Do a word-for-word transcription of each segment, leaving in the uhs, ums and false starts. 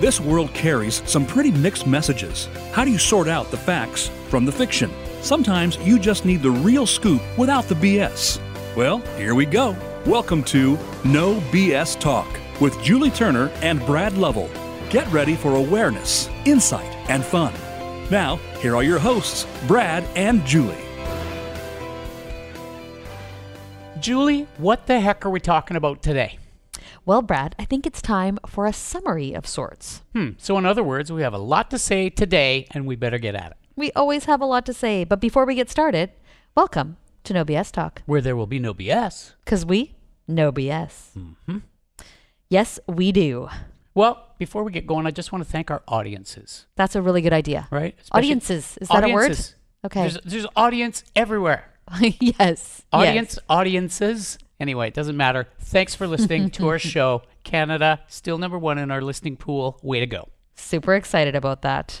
This world carries some pretty mixed messages. How do you sort out the facts from the fiction? Sometimes you just need the real scoop without the B S. Well, here we go. Welcome to No B S Talk with Julie Turner and Brad Lovell. Get ready for awareness, insight, and fun. Now, here are your hosts, Brad and Julie. Julie, what the heck are we talking about today? Well, Brad, I think it's time for a summary of sorts. Hmm. So in other words, we have a lot to say today, and we better get at it. We always have a lot to say, but before we get started, welcome to No B S Talk. Where there will be no B S. Because we know B S. Mm-hmm. Yes, we do. Well, before we get going, I just want to thank our audiences. That's a really good idea. Right? Especially audiences. Is audiences. That a word? Okay. There's, there's audience everywhere. Yes. Audience, yes. Audiences. Anyway, it doesn't matter. Thanks for listening to our show. Canada, still number one in our listening pool. Way to go. Super excited about that.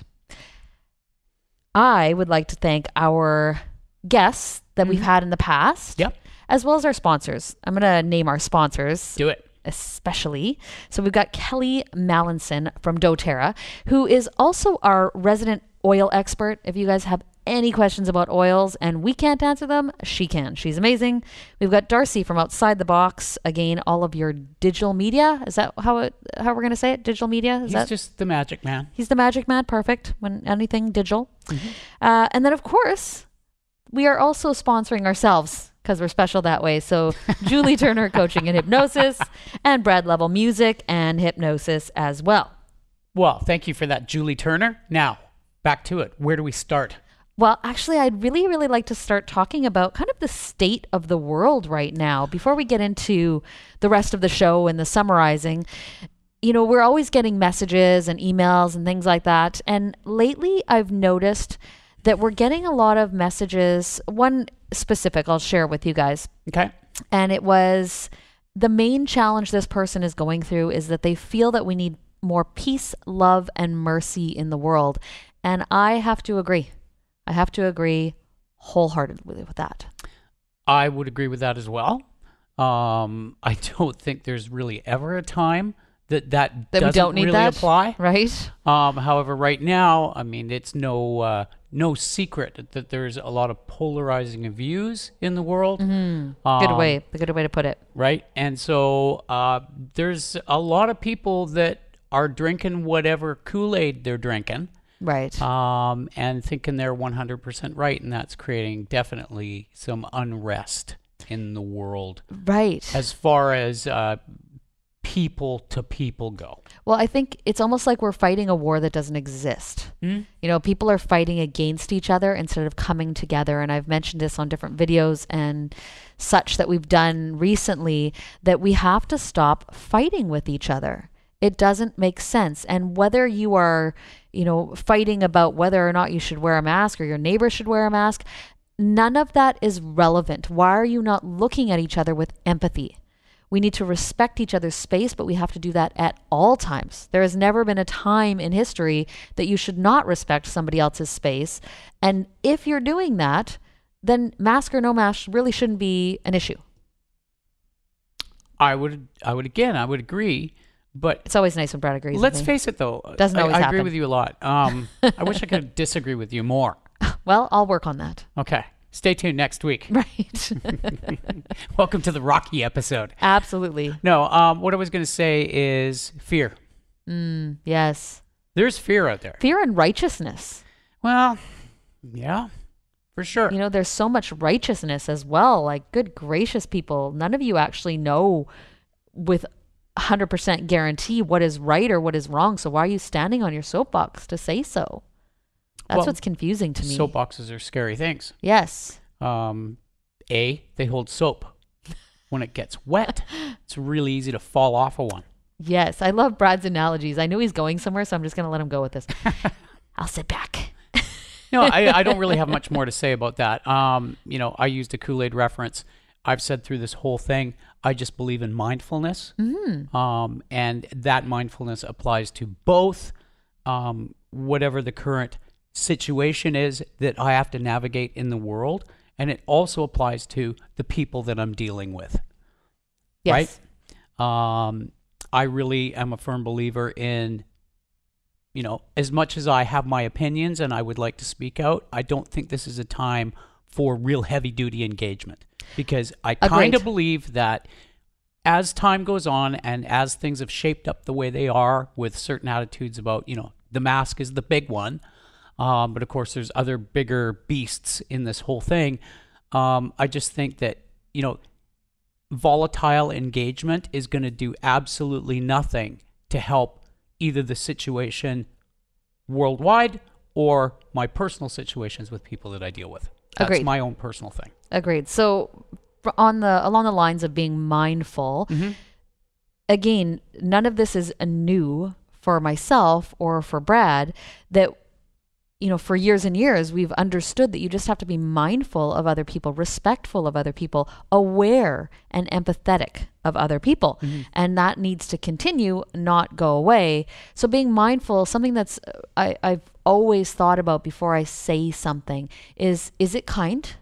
I would like to thank our guests that mm-hmm. we've had in the past. Yep. As well as our sponsors. I'm going to name our sponsors. Do it. Especially. So we've got Kelly Mallinson from doTERRA, who is also our resident oil expert. If you guys have any questions about oils and we can't answer them, she can. She's amazing. We've got Darcy from Outside the Box. Again, all of your digital media. Is that how it, how we're going to say it? Digital media? Is He's that? just the magic man. He's the magic man. Perfect. When anything digital. Mm-hmm. Uh, and then, of course, we are also sponsoring ourselves because we're special that way. So Julie Turner Coaching and Hypnosis and Brad Lovell Music and Hypnosis as well. Well, thank you for that, Julie Turner. Now, back to it. Where do we start? Well, actually, I'd really, really like to start talking about kind of the state of the world right now. Before we get into the rest of the show and the summarizing, you know, we're always getting messages and emails and things like that. And lately, I've noticed that we're getting a lot of messages. One specific I'll share with you guys. Okay. And it was the main challenge this person is going through is that they feel that we need more peace, love, and mercy in the world. And I have to agree. I have to agree wholeheartedly with that. I would agree with that as well. Um, I don't think there's really ever a time that that, that doesn't we don't need really that, apply. Right. Um, however, right now, I mean, it's no uh, no secret that there's a lot of polarizing of views in the world. Mm-hmm. Um, good way. The good way to put it. Right. And so uh, there's a lot of people that are drinking whatever Kool-Aid they're drinking. Right. Um, and thinking they're one hundred percent right. And that's creating definitely some unrest in the world. Right. As far as uh, people to people go. Well, I think it's almost like we're fighting a war that doesn't exist. Mm-hmm. You know, people are fighting against each other instead of coming together. And I've mentioned this on different videos and such that we've done recently, that we have to stop fighting with each other. It doesn't make sense. And whether you are, you know, fighting about whether or not you should wear a mask or your neighbor should wear a mask, none of that is relevant. Why are you not looking at each other with empathy? We need to respect each other's space, but we have to do that at all times. There has never been a time in history that you should not respect somebody else's space. And if you're doing that, then mask or no mask really shouldn't be an issue. I would, I would again, I would agree. But it's always nice when Brad agrees. Let's with me. face it, though. Doesn't always I, I happen. I agree with you a lot. Um, I wish I could disagree with you more. Well, I'll work on that. Okay. Stay tuned next week. Right. Welcome to the Rocky episode. Absolutely. No, um, what I was going to say is fear. Mm, yes. There's fear out there. Fear and righteousness. Well, yeah, for sure. You know, there's so much righteousness as well. Like, good gracious, people. None of you actually know with one hundred percent guarantee what is right or what is wrong. So why are you standing on your soapbox to say so? That's well, what's confusing to me. Soapboxes are scary things. Yes. Um, A, they hold soap. When it gets wet, it's really easy to fall off of one. Yes. I love Brad's analogies. I knew he's going somewhere, so I'm just going to let him go with this. I'll sit back. No, I, I don't really have much more to say about that. Um, you know, I used a Kool-Aid reference. I've said through this whole thing, I just believe in mindfulness. Mm-hmm. Um, and that mindfulness applies to both, um, whatever the current situation is that I have to navigate in the world. And it also applies to the people that I'm dealing with. Yes. Right? Um, I really am a firm believer in you know, as much as I have my opinions and I would like to speak out, I don't think this is a time for real heavy-duty engagement, because I kind of believe that as time goes on and as things have shaped up the way they are with certain attitudes about, you know, the mask is the big one, um, but of course there's other bigger beasts in this whole thing. Um, I just think that, you know, volatile engagement is going to do absolutely nothing to help either the situation worldwide or my personal situations with people that I deal with. That's Agreed. My own personal thing. Agreed. So on the along the lines of being mindful, mm-hmm. again, none of this is new for myself or for Brad, that, you know, for years and years, we've understood that you just have to be mindful of other people, respectful of other people, aware and empathetic of other people. Mm-hmm. And that needs to continue, not go away. So being mindful, something that's I, I've always thought about before I say something is, is it kind?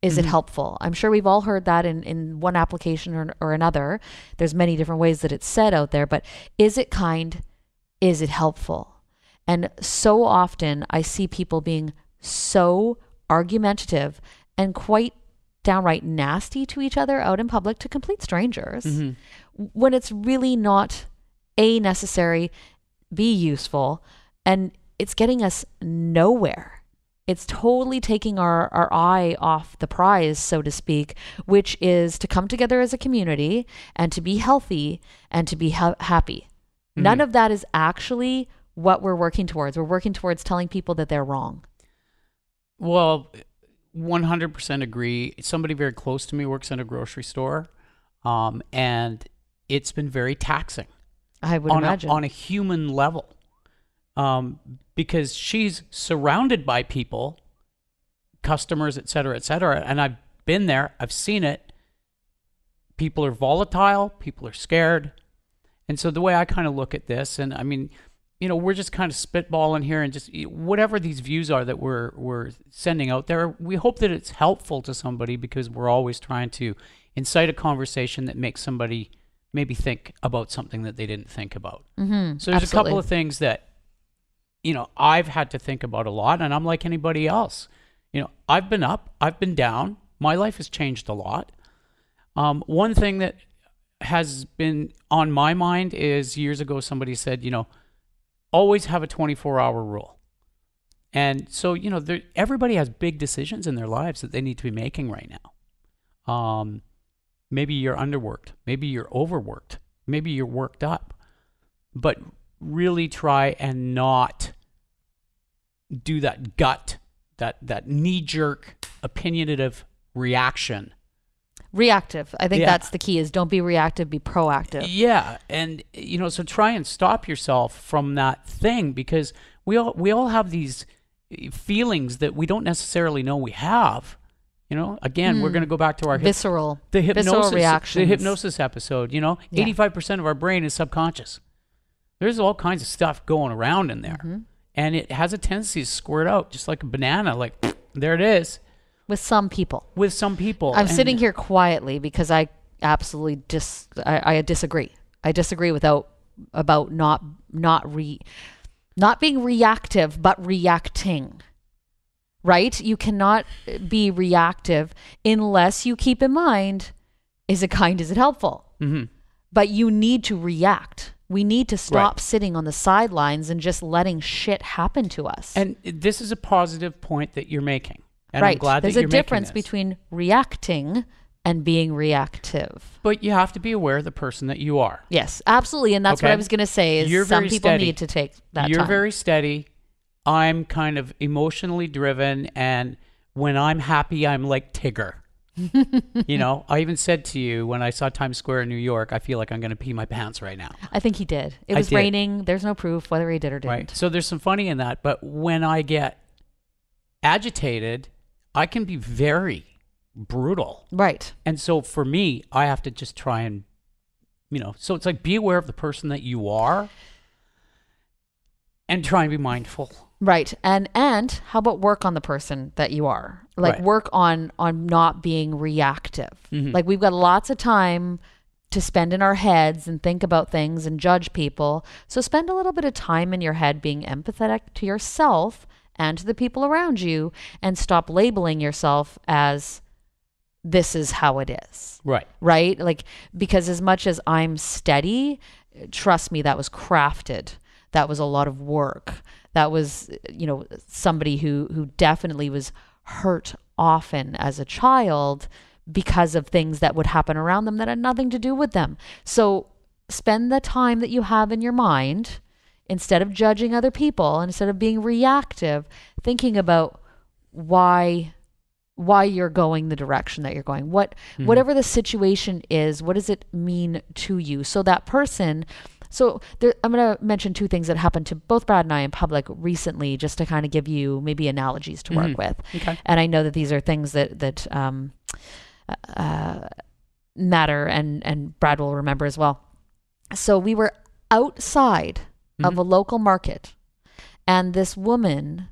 Is mm-hmm. it helpful? I'm sure we've all heard that in, in one application or, or another. There's many different ways that it's said out there, but is it kind? Is it helpful? And so often I see people being so argumentative and quite downright nasty to each other out in public to complete strangers mm-hmm. when it's really not A, necessary, B, useful, and it's getting us nowhere. It's totally taking our, our eye off the prize, so to speak, which is to come together as a community and to be healthy and to be ha- happy. Mm-hmm. None of that is actually what we're working towards. We're working towards telling people that they're wrong. Well, one hundred percent agree. Somebody very close to me works in a grocery store, um, and it's been very taxing. I would on imagine. A, on a human level, um, because she's surrounded by people, customers, et cetera, et cetera. And I've been there. I've seen it. People are volatile. People are scared. And so the way I kind of look at this, and I mean, you know, we're just kind of spitballing here, and just whatever these views are that we're we're sending out there, we hope that it's helpful to somebody, because we're always trying to incite a conversation that makes somebody maybe think about something that they didn't think about. Mm-hmm. So there's Absolutely. A couple of things that, you know, I've had to think about a lot, and I'm like anybody else. You know, I've been up, I've been down. My life has changed a lot. Um, one thing that has been on my mind is years ago somebody said, you know, always have a twenty-four hour rule. And so, you know, there, everybody has big decisions in their lives that they need to be making right now. Um, maybe you're underworked. Maybe you're overworked. Maybe you're worked up. But really try and not do that gut, that, that knee-jerk, opinionative reaction. Reactive. I think yeah. that's the key, is don't be reactive, be proactive. Yeah. And, you know, so try and stop yourself from that thing, because we all, we all have these feelings that we don't necessarily know we have. You know, again, mm. we're going to go back to our hip, visceral, the hypnosis, reaction, the hypnosis episode, you know, yeah. eighty-five percent of our brain is subconscious. There's all kinds of stuff going around in there, mm-hmm. and it has a tendency to squirt out just like a banana. Like there it is. With some people. With some people. I'm and sitting here quietly because I absolutely dis. I, I disagree. I disagree without about not not re, not being reactive, but reacting. Right? You cannot be reactive unless you keep in mind: is it kind? Is it helpful? Mm-hmm. But you need to react. We need to stop right. sitting on the sidelines and just letting shit happen to us. And this is a positive point that you're making. And right. I'm glad There's that you're a difference between reacting and being reactive. But you have to be aware of the person that you are. Yes, absolutely. And that's okay? what I was going to say is you're some people steady. Need to take that You're time. Very steady. I'm kind of emotionally driven. And when I'm happy, I'm like Tigger. You know, I even said to you when I saw Times Square in New York, I feel like I'm going to pee my pants right now. I think he did. It was did. raining. There's no proof whether he did or didn't. Right. So there's some funny in that. But when I get agitated, I can be very brutal. Right. And so for me, I have to just try and, you know, so it's like be aware of the person that you are and try and be mindful. Right. And and how about work on the person that you are? Like right. work on on not being reactive. Mm-hmm. Like we've got lots of time to spend in our heads and think about things and judge people. So spend a little bit of time in your head being empathetic to yourself and to the people around you, and stop labeling yourself as this is how it is. Right. Right? Like, because as much as I'm steady, trust me, that was crafted. That was a lot of work. That was, you know, somebody who, who definitely was hurt often as a child because of things that would happen around them that had nothing to do with them. So spend the time that you have in your mind, instead of judging other people, instead of being reactive, thinking about why why you're going the direction that you're going. What mm-hmm. whatever the situation is, what does it mean to you? So that person, so there, I'm going to mention two things that happened to both Brad and I in public recently, just to kind of give you maybe analogies to mm-hmm. work with. Okay. And I know that these are things that, that um, uh, matter, and, and Brad will remember as well. So we were outside mm-hmm. of a local market, and this woman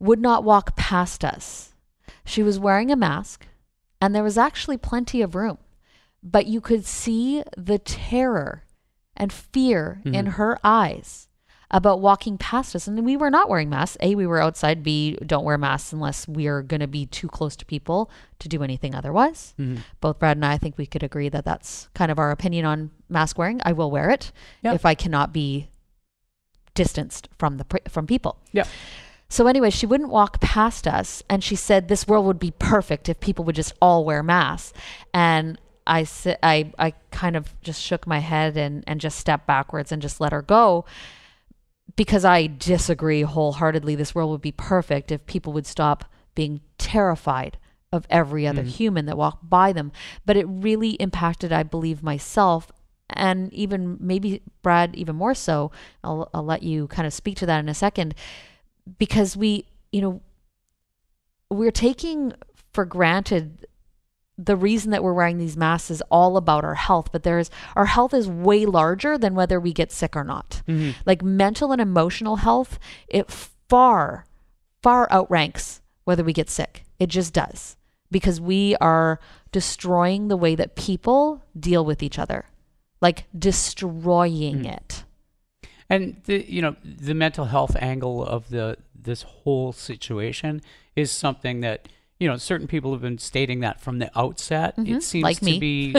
would not walk past us. She was wearing a mask, and there was actually plenty of room, but you could see the terror and fear mm-hmm. in her eyes about walking past us. And we were not wearing masks. A, we were outside. B, don't wear masks unless we're going to be too close to people to do anything otherwise. Mm-hmm. Both Brad and I, I think we could agree that that's kind of our opinion on mask wearing. I will wear it yep. if I cannot be distanced from the from people. Yeah. So anyway, she wouldn't walk past us, and she said this world would be perfect if people would just all wear masks. And I, I, I kind of just shook my head and, and just stepped backwards and just let her go, because I disagree wholeheartedly. This world would be perfect if people would stop being terrified of every other mm-hmm. human that walked by them. But it really impacted, I believe, myself, and even maybe Brad even more so. I'll, I'll let you kind of speak to that in a second, because we, you know, we're taking for granted the reason that we're wearing these masks is all about our health, but there's our health is way larger than whether we get sick or not. Mm-hmm. Like mental and emotional health, it far, far outranks whether we get sick. It just does, because we are destroying the way that people deal with each other, like destroying mm-hmm. it. And the, you know, the mental health angle of the this whole situation is something that, you know, certain people have been stating that from the outset. Mm-hmm. It seems like to me. be,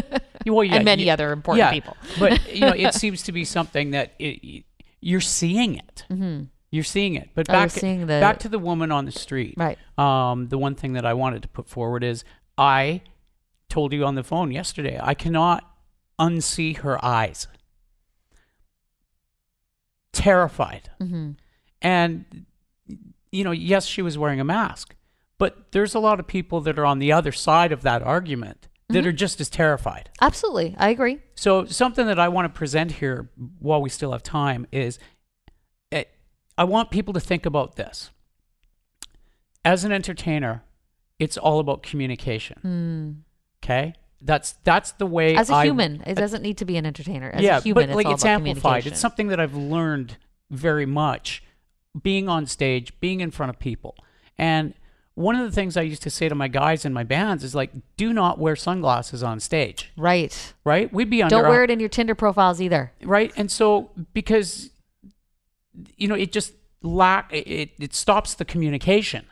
well, yeah, and many you, other important yeah, people. But you know, it seems to be something that it, you're seeing it. Mm-hmm. You're seeing it. But back, the, back to the woman on the street. Right. Um, the one thing that I wanted to put forward is I told you on the phone yesterday, I cannot unsee her eyes. Terrified. Mm-hmm. And you know, yes, she was wearing a mask. But there's a lot of people that are on the other side of that argument that mm-hmm. are just as terrified. Absolutely. I agree. So something that I want to present here while we still have time is it, I want people to think about this. As an entertainer, it's all about communication. Mm. Okay? That's that's the way As a I, human. It doesn't need to be an entertainer. As yeah, a human, but it's like all it's about amplified. It's something that I've learned very much being on stage, being in front of people. And one of the things I used to say to my guys in my bands is like, do not wear sunglasses on stage. Right. Right? We'd be under... Don't wear it in your Tinder profiles either. Right? And so, because, you know, it just lack... It, it stops the communication.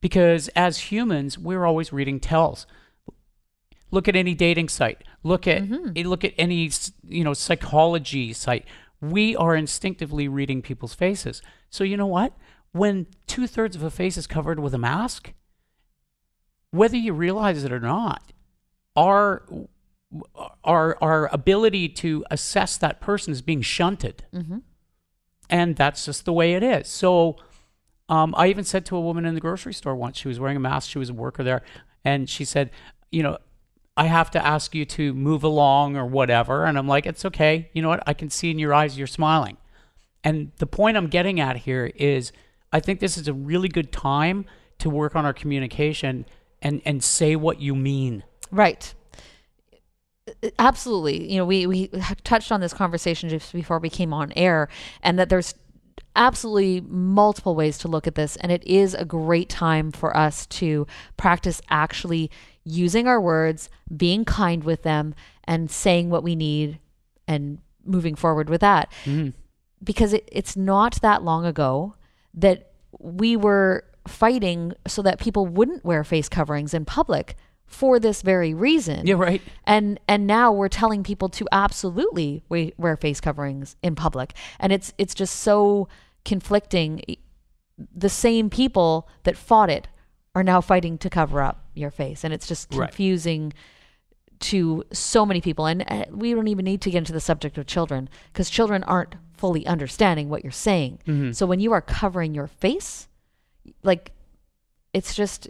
Because as humans, we're always reading tells. Look at any dating site. Look at, mm-hmm. look at any, you know, psychology site. We are instinctively reading people's faces. So you know what? When two-thirds of a face is covered with a mask, whether you realize it or not, our our our ability to assess that person is being shunted. Mm-hmm. And that's just the way it is. So um, I even said to a woman in the grocery store once, she was wearing a mask, she was a worker there, and she said, you know, I have to ask you to move along or whatever. And I'm like, it's okay. You know what? I can see in your eyes you're smiling. And the point I'm getting at here is, I think this is a really good time to work on our communication and, and say what you mean. Right. Absolutely. You know, we, we touched on this conversation just before we came on air, and that there's absolutely multiple ways to look at this. And it is a great time for us to practice actually using our words, being kind with them, and saying what we need and moving forward with that. Mm. Because it, it's not that long ago that we were fighting so that people wouldn't wear face coverings in public for this very reason. Yeah, right. And and now we're telling people to absolutely wear face coverings in public. And it's it's just so conflicting. The same people that fought it are now fighting to cover up your face. And it's just confusing right. to so many people. And we don't even need to get into the subject of children, because children aren't fully understanding what you're saying. Mm-hmm. So when you are covering your face, like, it's just,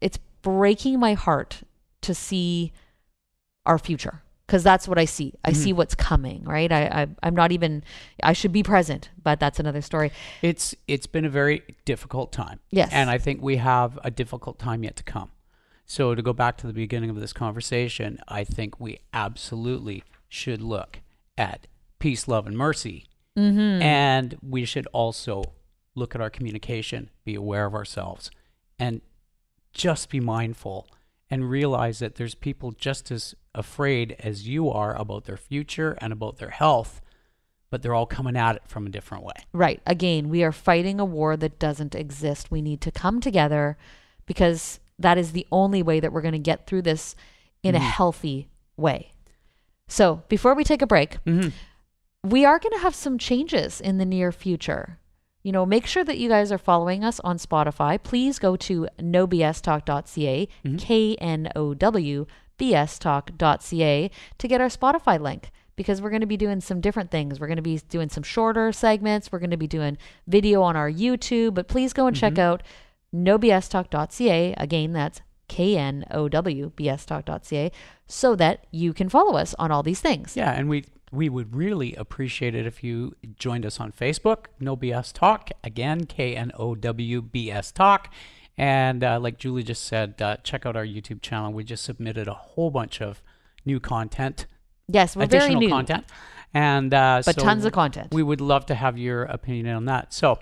it's breaking my heart to see our future, because that's what I see. I mm-hmm. see what's coming, right? I, I, I'm not even, I should be present, but that's another story. It's, it's been a very difficult time. Yes. And I think we have a difficult time yet to come. So to go back to the beginning of this conversation, I think we absolutely should look at peace, love, and mercy. Mm-hmm. And we should also look at our communication, be aware of ourselves, and just be mindful and realize that there's people just as afraid as you are about their future and about their health, but they're all coming at it from a different way. Right. Again, we are fighting a war that doesn't exist. We need to come together, because that is the only way that we're going to get through this in mm-hmm. a healthy way. So before we take a break, mm-hmm. we are going to have some changes in the near future. You know, make sure that you guys are following us on Spotify. Please go to no b s talk dot c a, mm-hmm. K N O W B S talk dot c a to get our Spotify link, because we're going to be doing some different things. We're going to be doing some shorter segments. We're going to be doing video on our YouTube, but please go and mm-hmm. check out no b s talk dot c a. Again, that's K N O W B S talk dot c a, so that you can follow us on all these things. Yeah, and we... We would really appreciate it if you joined us on Facebook, No B S Talk, again, K N O W B S Talk. And uh, like Julie just said, uh, check out our YouTube channel. We just submitted a whole bunch of new content. Yes, we're very new. Additional content. And, uh, but so tons of content. We would love to have your opinion on that. So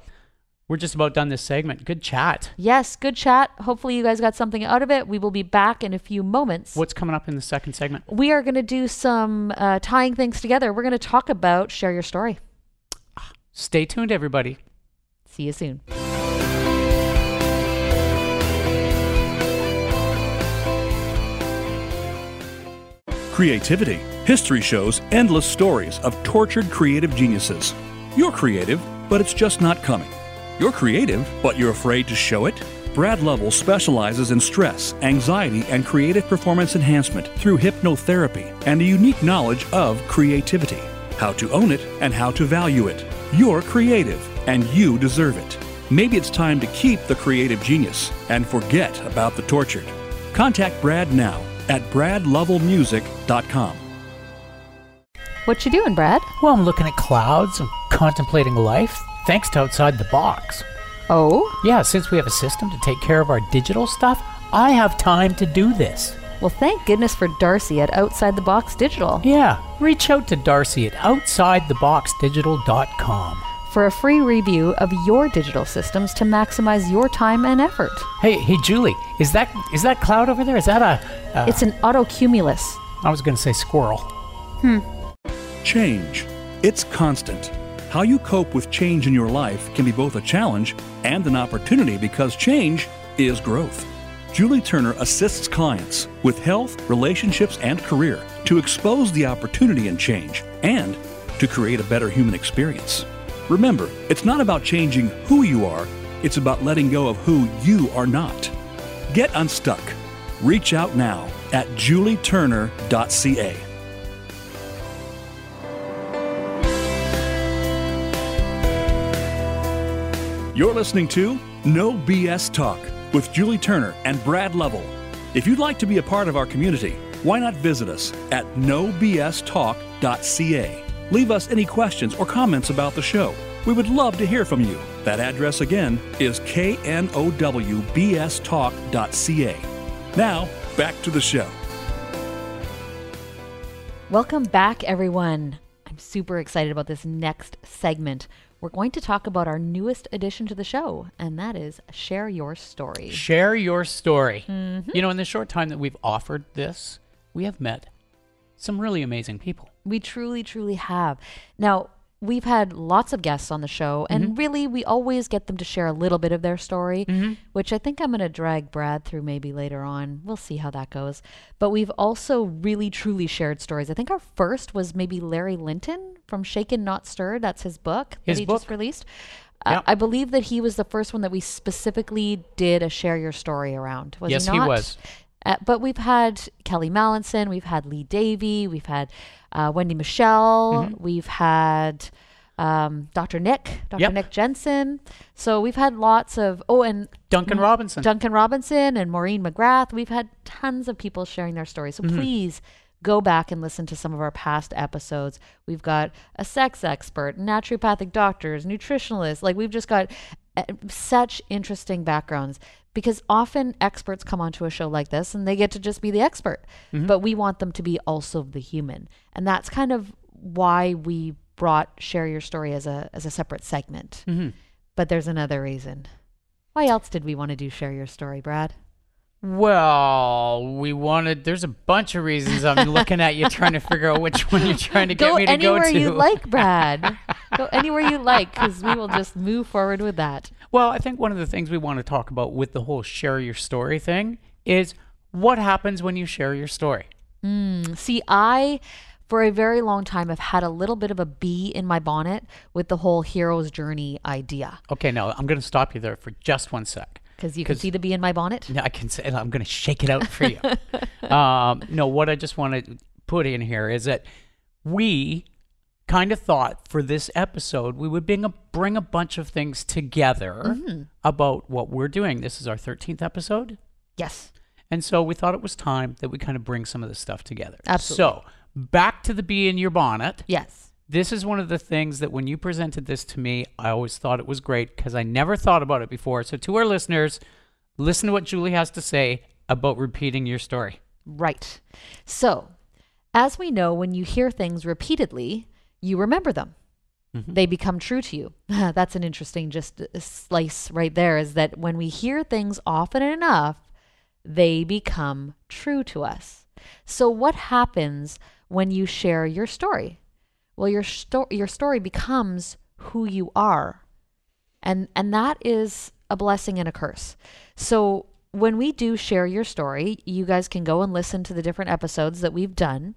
we're just about done this segment. Good chat. Yes, good chat. Hopefully you guys got something out of it. We will be back in a few moments. What's coming up in the second segment? We are going to do some uh, tying things together. We're going to talk about Share Your Story. Stay tuned, everybody. See you soon. Creativity. History shows endless stories of tortured creative geniuses. You're creative, but it's just not coming. You're creative, but you're afraid to show it? Brad Lovell specializes in stress, anxiety, and creative performance enhancement through hypnotherapy and a unique knowledge of creativity, how to own it and how to value it. You're creative, and you deserve it. Maybe it's time to keep the creative genius and forget about the tortured. Contact Brad now at brad lovell music dot com. What you doing, Brad? Well, I'm looking at clouds and contemplating life. Thanks to Outside the Box. Oh? Yeah, since we have a system to take care of our digital stuff, I have time to do this. Well, thank goodness for Darcy at Outside the Box Digital. Yeah, reach out to Darcy at outside the box digital dot com for a free review of your digital systems to maximize your time and effort. Hey, hey, Julie, is that is that cloud over there? Is that a... Uh, it's an autocumulus. I was going to say squirrel. Hmm. Change. It's constant. How you cope with change in your life can be both a challenge and an opportunity, because change is growth. Julie Turner assists clients with health, relationships, and career to expose the opportunity in change and to create a better human experience. Remember, it's not about changing who you are, it's about letting go of who you are not. Get unstuck. Reach out now at julie turner dot c a. You're listening to No B S Talk with Julie Turner and Brad Lovell. If you'd like to be a part of our community, why not visit us at no b s talk dot c a. Leave us any questions or comments about the show. We would love to hear from you. That address again is k n o w b s talk dot c a. Now, back to the show. Welcome back, everyone. I'm super excited about this next segment. We're going to talk about our newest addition to the show, and that is Share Your Story. Share Your Story. Mm-hmm. You know, in the short time that we've offered this, we have met some really amazing people. We truly, truly have. Now, we've had lots of guests on the show, and mm-hmm. really we always get them to share a little bit of their story, mm-hmm. which I think I'm going to drag Brad through maybe later on. We'll see how that goes. But we've also really, truly shared stories. I think our first was maybe Larry Linton from Shaken Not Stirred. That's his book his that he book. just released. Yep. Uh, I believe that he was the first one that we specifically did a share your story around. Was yes, he, not? he was. Uh, but we've had Kelly Mallinson, we've had Lee Davey, we've had uh, Wendy Michelle, mm-hmm. we've had um, Doctor Nick, Dr. Yep. Nick Jensen. So we've had lots of, oh, and Duncan Robinson. Duncan Robinson and Maureen McGrath. We've had tons of people sharing their stories. So mm-hmm. please go back and listen to some of our past episodes. We've got a sex expert, naturopathic doctors, nutritionalists. Like, we've just got such interesting backgrounds, because often experts come onto a show like this and they get to just be the expert, mm-hmm. but we want them to be also the human. And that's kind of why we brought Share Your Story as a as a separate segment. Mm-hmm. But there's another reason. Why else did we want to do Share Your Story, Brad? Well, we wanted, there's a bunch of reasons. I'm looking at you trying to figure out which one you're trying to get me to go to. Go anywhere you like, Brad. Go anywhere you like, because we will just move forward with that. Well, I think one of the things we want to talk about with the whole share your story thing is what happens when you share your story. Mm, see, I, for a very long time, have had a little bit of a bee in my bonnet with the whole hero's journey idea. Okay, now I'm going to stop you there for just one sec. Because you can see the bee in my bonnet? No, I can say, I'm going to shake it out for you. um, no, what I just want to put in here is that we kind of thought for this episode, we would bring a, bring a bunch of things together mm-hmm. about what we're doing. This is our thirteenth episode. Yes. And so we thought it was time that we kind of bring some of this stuff together. Absolutely. So back to the bee in your bonnet. Yes. This is one of the things that when you presented this to me, I always thought it was great because I never thought about it before. So to our listeners, listen to what Julie has to say about repeating your story. Right. So as we know, when you hear things repeatedly, you remember them. Mm-hmm. They become true to you. That's an interesting just slice right there, is that when we hear things often enough, they become true to us. So what happens when you share your story? Well, your sto- your story becomes who you are. And and that is a blessing and a curse. So when we do share your story, you guys can go and listen to the different episodes that we've done,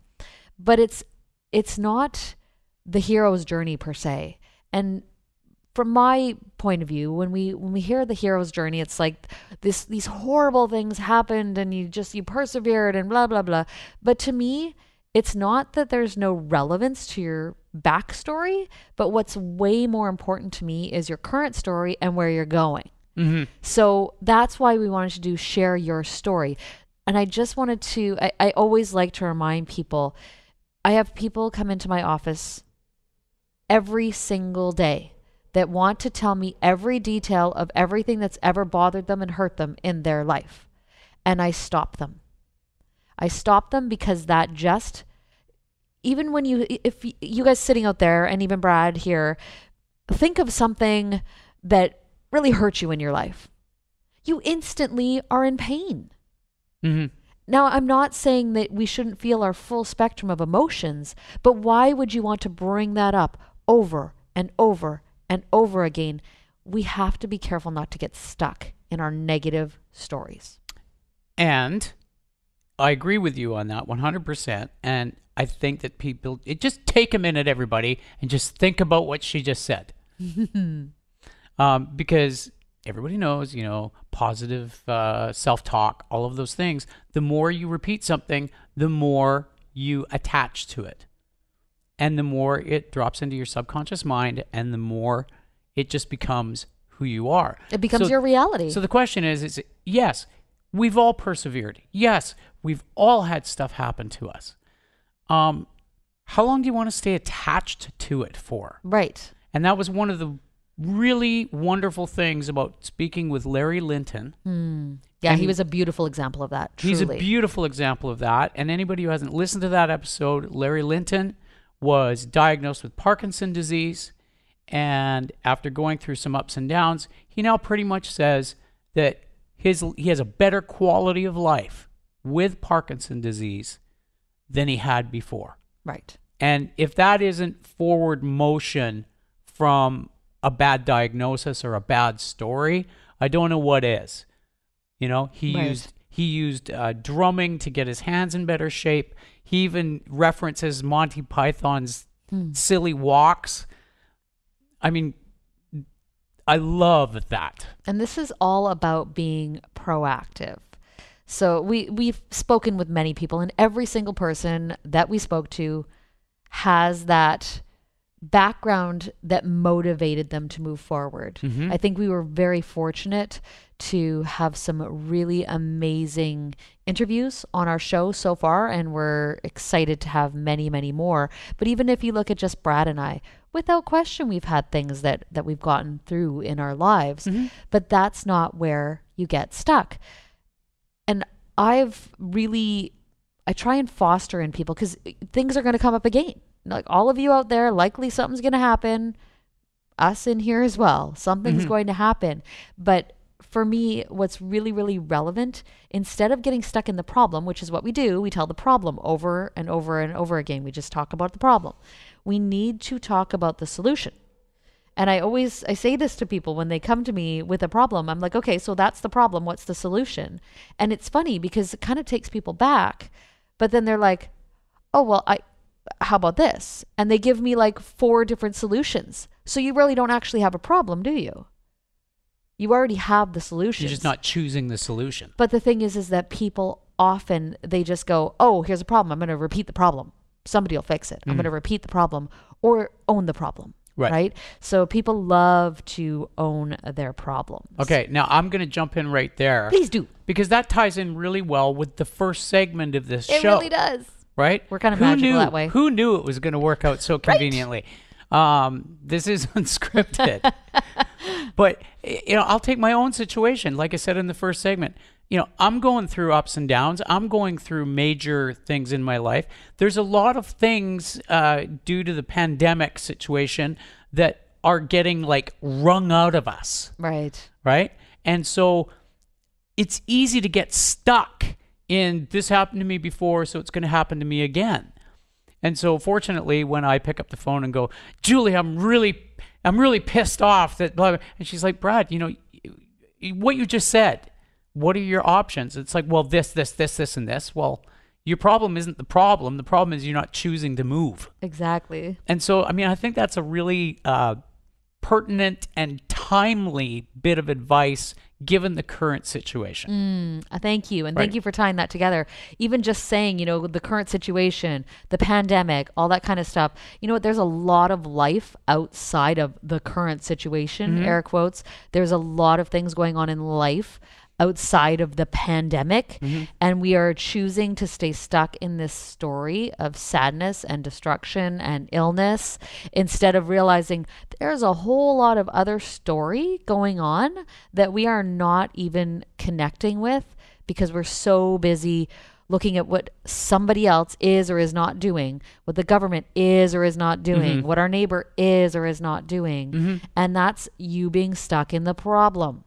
but it's it's not the hero's journey per se. And from my point of view, when we when we hear the hero's journey, it's like this these horrible things happened and you just you persevered and blah blah blah. But to me, it's not that there's no relevance to your backstory, but what's way more important to me is your current story and where you're going. Mm-hmm. So that's why we wanted to do Share Your Story. And I just wanted to, I, I always like to remind people, I have people come into my office every single day that want to tell me every detail of everything that's ever bothered them and hurt them in their life. And I stop them. I stop them because that just, even when you, if you guys sitting out there and even Brad here, think of something that really hurt you in your life, you instantly are in pain. Mm-hmm. Now, I'm not saying that we shouldn't feel our full spectrum of emotions, but why would you want to bring that up over and over and over again? We have to be careful not to get stuck in our negative stories. And I agree with you on that one hundred percent. And I think that people, it just take a minute, everybody, and just think about what she just said. um, because everybody knows, you know, positive uh, self-talk, all of those things. The more you repeat something, the more you attach to it. And the more it drops into your subconscious mind, and the more it just becomes who you are. It becomes so, your reality. So the question is, is it, yes, we've all persevered. Yes, we've all had stuff happen to us. Um, how long do you want to stay attached to it for? Right. And that was one of the really wonderful things about speaking with Larry Linton. Mm. Yeah, and he was a beautiful example of that, truly. He's a beautiful example of that. And anybody who hasn't listened to that episode, Larry Linton was diagnosed with Parkinson's disease. And after going through some ups and downs, he now pretty much says that His, he has a better quality of life with Parkinson's disease than he had before. Right. And if that isn't forward motion from a bad diagnosis or a bad story, I don't know what is. You know, he right. used he used uh, drumming to get his hands in better shape. He even references Monty Python's mm. silly walks. I mean, I love that. And this is all about being proactive. So we, we've spoken with many people, and every single person that we spoke to has that background that motivated them to move forward. Mm-hmm. I think we were very fortunate to have some really amazing interviews on our show so far, and we're excited to have many, many more. But even if you look at just Brad and I, without question, we've had things that, that we've gotten through in our lives, mm-hmm. but that's not where you get stuck. And I've really, I try and foster in people, because things are going to come up again. Like all of you out there, likely something's going to happen. Us in here as well. Something's mm-hmm. going to happen. But for me, what's really, really relevant, instead of getting stuck in the problem, which is what we do, we tell the problem over and over and over again. We just talk about the problem. We need to talk about the solution. And I always, I say this to people when they come to me with a problem. I'm like, okay, so that's the problem. What's the solution? And it's funny because it kind of takes people back, but then they're like, oh, well, I, how about this? And they give me like four different solutions. So you really don't actually have a problem, do you? You already have the solution. You're just not choosing the solution. But the thing is, is that people often, they just go, oh, here's a problem. I'm going to repeat the problem. Somebody will fix it. Mm. I'm going to repeat the problem or own the problem. Right. Right. So people love to own their problems. Okay. Now I'm going to jump in right there. Please do. Because that ties in really well with the first segment of this it show. It really does. Right? We're kind of who magical knew, that way. Who knew it was going to work out so conveniently? Right? Um, this is unscripted. But, you know, I'll take my own situation. Like I said in the first segment, you know, I'm going through ups and downs. I'm going through major things in my life. There's a lot of things uh, due to the pandemic situation that are getting like wrung out of us. Right. Right. And so it's easy to get stuck in this happened to me before, so it's going to happen to me again. And so fortunately, when I pick up the phone and go, Julie, I'm really, I'm really pissed off that blah, blah. And she's like, Brad, you know, what you just said, what are your options? It's like, well, this, this, this, this, and this. Well, your problem isn't the problem. The problem is you're not choosing to move. Exactly. And so, I mean, I think that's a really uh, pertinent and timely bit of advice given the current situation. Mm, thank you. And right. thank you for tying that together. Even just saying, you know, the current situation, the pandemic, all that kind of stuff. You know what? There's a lot of life outside of the current situation, mm-hmm. air quotes. There's a lot of things going on in life outside of the pandemic. Mm-hmm. And we are choosing to stay stuck in this story of sadness and destruction and illness instead of realizing there's a whole lot of other story going on that we are not even connecting with because we're so busy looking at what somebody else is or is not doing, what the government is or is not doing, mm-hmm. what our neighbor is or is not doing. Mm-hmm. And that's you being stuck in the problem.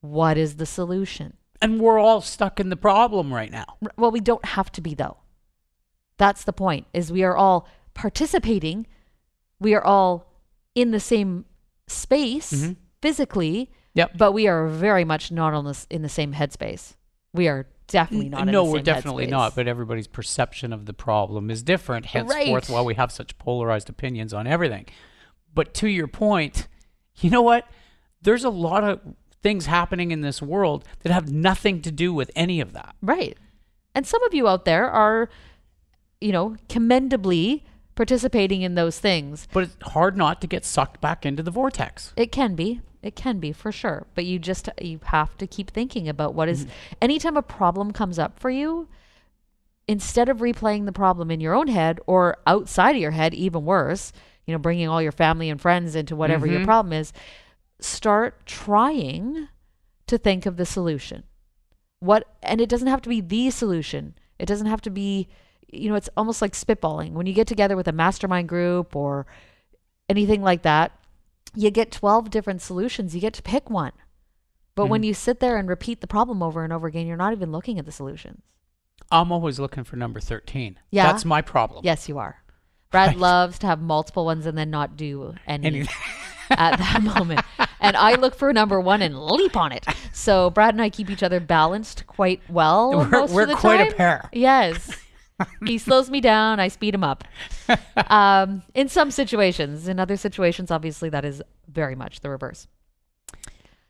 What is the solution? And we're all stuck in the problem right now. Well, we don't have to be, though. That's the point, is we are all participating. We are all in the same space mm-hmm. physically, yep. but we are very much not on this, in the same headspace. We are definitely not N in no, the same No, we're definitely headspace. Not, but everybody's perception of the problem is different. Henceforth, right. while we have such polarized opinions on everything. But to your point, you know what? There's a lot of things happening in this world that have nothing to do with any of that. Right. And some of you out there are, you know, commendably participating in those things. But it's hard not to get sucked back into the vortex. It can be. It can be for sure. But you just, you have to keep thinking about what is, mm-hmm. anytime a problem comes up for you, instead of replaying the problem in your own head or outside of your head, even worse, you know, bringing all your family and friends into whatever mm-hmm. your problem is, start trying to think of the solution. What, and it doesn't have to be the solution. It doesn't have to be, you know, it's almost like spitballing. When you get together with a mastermind group or anything like that, you get twelve different solutions. You get to pick one. But mm-hmm. when you sit there and repeat the problem over and over again, you're not even looking at the solutions. I'm always looking for number thirteen. Yeah. That's my problem. Yes, you are. Brad right. loves to have multiple ones and then not do any anything at that moment. And I look for number one and leap on it. So Brad and I keep each other balanced quite well. We're, most we're of the quite time. a pair. Yes. He slows me down. I speed him up. Um, in some situations. In other situations, obviously, that is very much the reverse.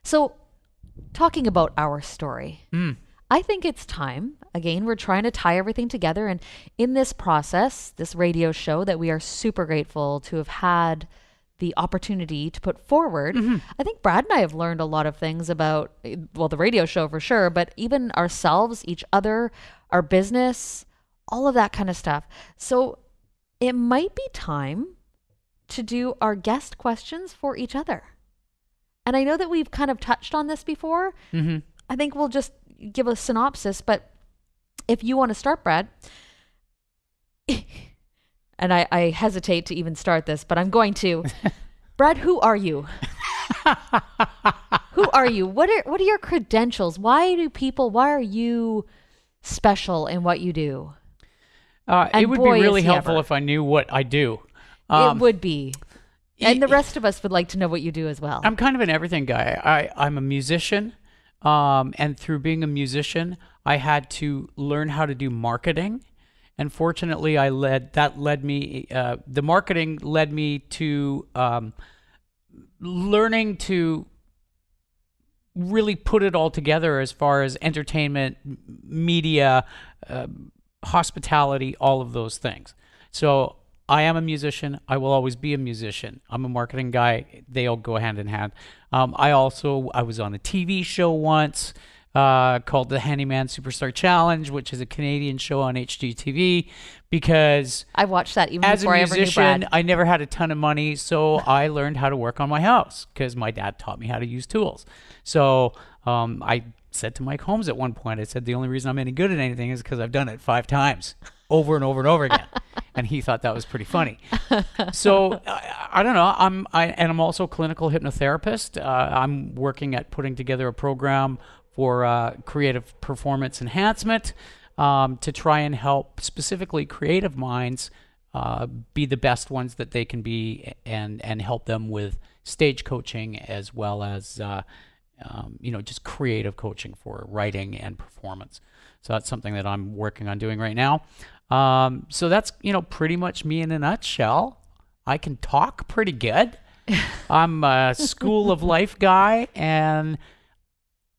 So talking about our story, mm. I think it's time. Again, we're trying to tie everything together. And in this process, this radio show that we are super grateful to have had the opportunity to put forward, mm-hmm. I think Brad and I have learned a lot of things about, well, the radio show for sure, but even ourselves, each other, our business, all of that kind of stuff. So it might be time to do our guest questions for each other. And I know that we've kind of touched on this before. Mm-hmm. I think we'll just give a synopsis, but if you want to start, Brad, and I, I hesitate to even start this, but I'm going to. Brad, who are you? Who are you? What are what are your credentials? Why do people, why are you special in what you do? Uh, it would boy, be really helpful ever. if I knew what I do. Um, it would be. And the rest of us would like to know what you do as well. I'm kind of an everything guy. I, I'm a musician. Um, and through being a musician, I had to learn how to do marketing. And fortunately, I led, that led me, uh, the marketing led me to um, learning to really put it all together as far as entertainment, media, uh, hospitality, all of those things. So I am a musician. I will always be a musician. I'm a marketing guy. They all go hand in hand. Um, I also, I was on a T V show once uh, called The Handyman Superstar Challenge, which is a Canadian show on H G T V because I watched that even as a musician, I never had a ton of money. So I learned how to work on my house because my dad taught me how to use tools. So um, I said to Mike Holmes at one point, I said, the only reason I'm any good at anything is because I've done it five times. Over and over and over again. And he thought that was pretty funny. So I, I don't know. I'm I, and I'm also a clinical hypnotherapist. Uh, I'm working at putting together a program for uh, creative performance enhancement um, to try and help specifically creative minds uh, be the best ones that they can be, and and help them with stage coaching as well as uh, um, you know, just creative coaching for writing and performance. So that's something that I'm working on doing right now. Um, so that's, you know, pretty much me in a nutshell. I can talk pretty good. I'm a school of life guy. And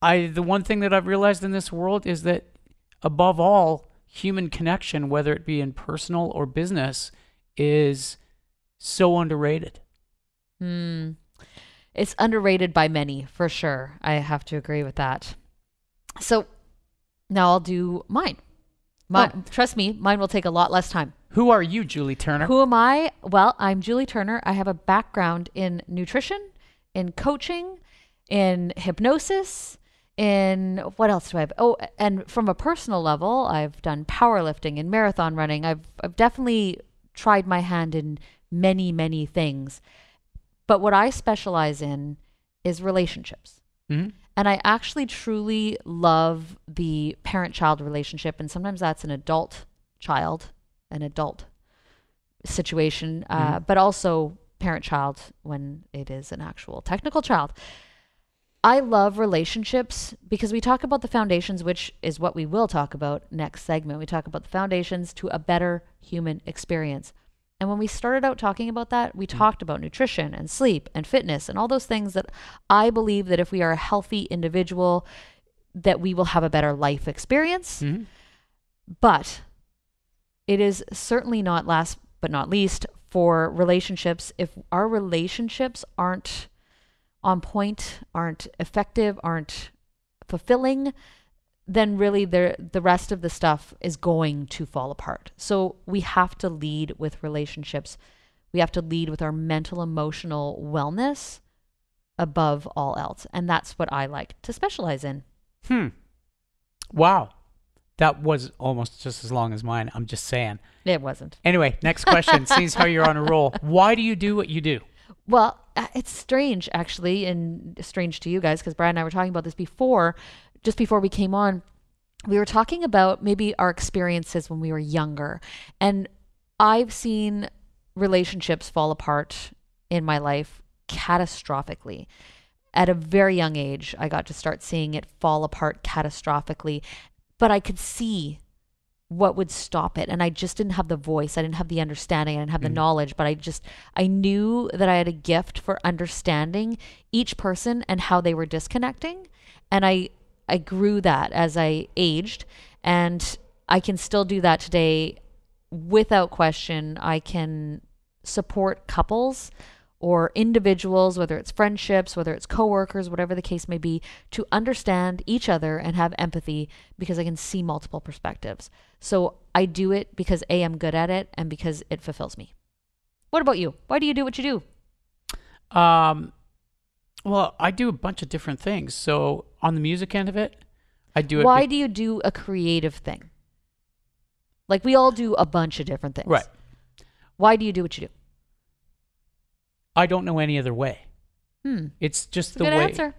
I, the one thing that I've realized in this world is that above all, human connection, whether it be in personal or business, is so underrated. Mm. It's underrated by many, for sure. I have to agree with that. So now I'll do mine. My, oh. Trust me, mine will take a lot less time. Who are you, Julie Turner? Who am I? Well, I'm Julie Turner. I have a background in nutrition, in coaching, in hypnosis, in what else do I have? Oh, and from a personal level, I've done powerlifting and marathon running. I've, I've definitely tried my hand in many, many things. But what I specialize in is relationships. Mm-hmm. And I actually truly love the parent-child relationship. And sometimes that's an adult child, an adult situation, uh, mm-hmm. but also parent-child when it is an actual technical child. I love relationships because we talk about the foundations, which is what we will talk about next segment. We talk about the foundations to a better human experience. And when we started out talking about that, we mm. talked about nutrition and sleep and fitness and all those things that I believe that if we are a healthy individual, that we will have a better life experience. Mm. But it is certainly not last but not least for relationships. If our relationships aren't on point, aren't effective, aren't fulfilling, then really the the rest of the stuff is going to fall apart. So we have to lead with relationships. We have to lead with our mental, emotional wellness above all else. And that's what I like to specialize in. Hmm. Wow. That was almost just as long as mine. I'm just saying. It wasn't. Anyway, next question. Seems how you're on a roll. Why do you do what you do? Well, it's strange, actually, and strange to you guys, because Brad and I were talking about this before. Just before we came on, we were talking about maybe our experiences when we were younger, and I've seen relationships fall apart in my life catastrophically. At a very young age, I got to start seeing it fall apart catastrophically, but I could see what would stop it. And I just didn't have the voice. I didn't have the understanding. I didn't have mm. the knowledge, but I just, I knew that I had a gift for understanding each person and how they were disconnecting. And I, I grew that as I aged, and I can still do that today. Without question, I can support couples or individuals, whether it's friendships, whether it's coworkers, whatever the case may be, to understand each other and have empathy, because I can see multiple perspectives. So I do it because A, I'm good at it, and because it fulfills me. What about you? Why do you do what you do? Um, well, I do a bunch of different things. So on the music end of it, I do it. Why do you do a creative thing? Like, we all do a bunch of different things. Right. Why do you do what you do? I don't know any other way. Hmm. It's just the way. It's a good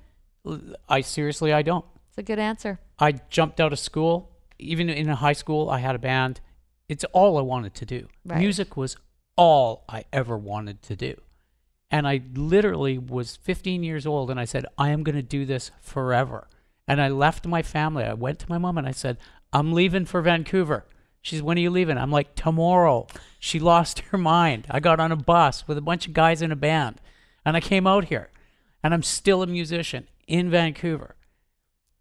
answer. I seriously, I don't. It's a good answer. I jumped out of school. Even in high school, I had a band. It's all I wanted to do. Right. Music was all I ever wanted to do. And I literally was fifteen years old, and I said, I am going to do this forever. And I left my family. I went to my mom and I said, I'm leaving for Vancouver. She's, when are you leaving? I'm like, tomorrow. She lost her mind. I got on a bus with a bunch of guys in a band, and I came out here, and I'm still a musician in Vancouver.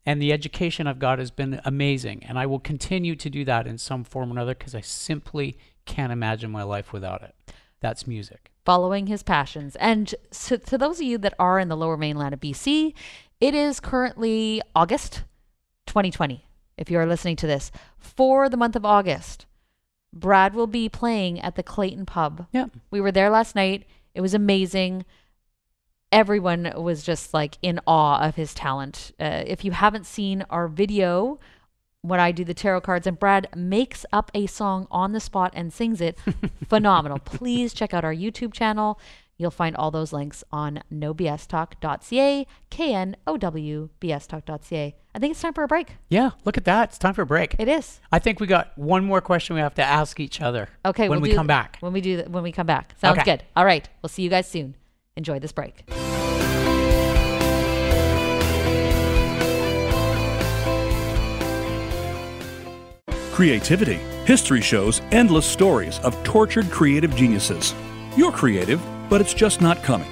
And the education I've got has been amazing, and I will continue to do that in some form or another, because I simply can't imagine my life without it. That's music. Following his passions. And so to those of you that are in the Lower Mainland of B C, it is currently August twenty twenty. If you are listening to this, for the month of August, Brad will be playing at the Clayton Pub. Yeah. We were there last night. It was amazing. Everyone was just like in awe of his talent. Uh, if you haven't seen our video, when I do the tarot cards and Brad makes up a song on the spot and sings it, phenomenal. Please check out our YouTube channel. You'll find all those links on no b s talk dot c a, K N O W B S talk dot c a. I think it's time for a break. Yeah, look at that. It's time for a break. It is. I think we got one more question we have to ask each other. Okay, when we'll we do, come back. When we do when we come back. Sounds okay. Good. All right. We'll see you guys soon. Enjoy this break. Creativity. History shows endless stories of tortured creative geniuses. You're creative, but it's just not coming.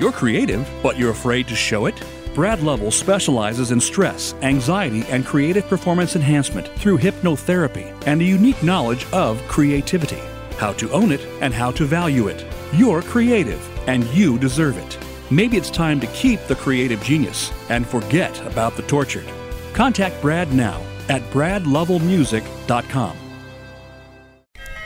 You're creative, but you're afraid to show it? Brad Lovell specializes in stress, anxiety, and creative performance enhancement through hypnotherapy and a unique knowledge of creativity, how to own it and how to value it. You're creative, and you deserve it. Maybe it's time to keep the creative genius and forget about the tortured. Contact Brad now at brad lovell music dot com.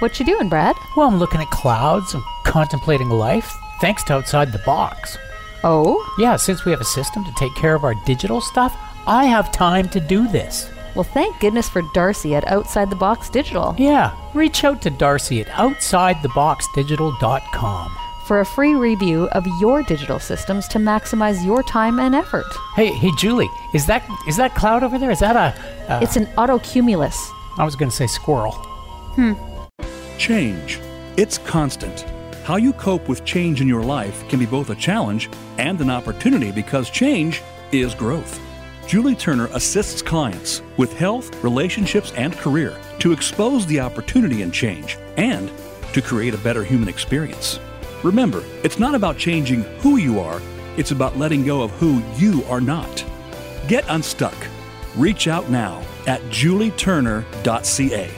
What you doing, Brad? Well, I'm looking at clouds and contemplating life, thanks to Outside the Box. Oh? Yeah, since we have a system to take care of our digital stuff, I have time to do this. Well, thank goodness for Darcy at Outside the Box Digital. Yeah, reach out to Darcy at outside the box digital dot com for a free review of your digital systems to maximize your time and effort. Hey, hey, Julie, is that is that cloud over there? Is that a... Uh, it's an autocumulus. I was going to say squirrel. Hmm. Change. It's constant. How you cope with change in your life can be both a challenge and an opportunity, because change is growth. Julie Turner assists clients with health, relationships, and career to expose the opportunity in change and to create a better human experience. Remember, it's not about changing who you are, it's about letting go of who you are not. Get unstuck. Reach out now at julie turner dot c a.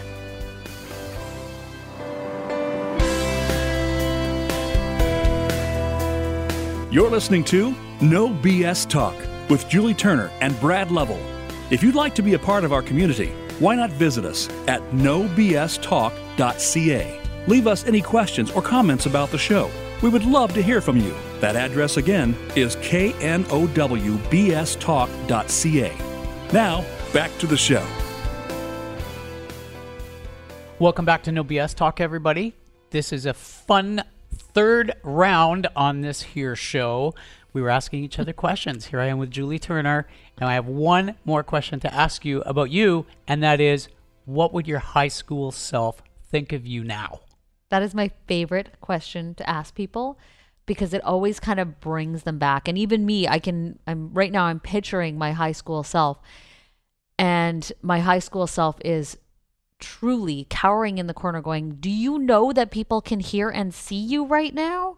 You're listening to No B S Talk with Julie Turner and Brad Lovell. If you'd like to be a part of our community, why not visit us at no b s talk dot c a. Leave us any questions or comments about the show. We would love to hear from you. That address again is k n o w b s talk dot c a. Now, back to the show. Welcome back to No B S Talk, everybody. This is a fun third round on this here show We were asking each other questions. Here I am with Julie Turner, and I have one more question to ask you about you, and that is, what would your high school self think of you now? That is my favorite question to ask people, because it always kind of brings them back. And even me, I can, I'm right now I'm picturing my high school self, and my high school self is truly cowering in the corner going, do you know that people can hear and see you right now?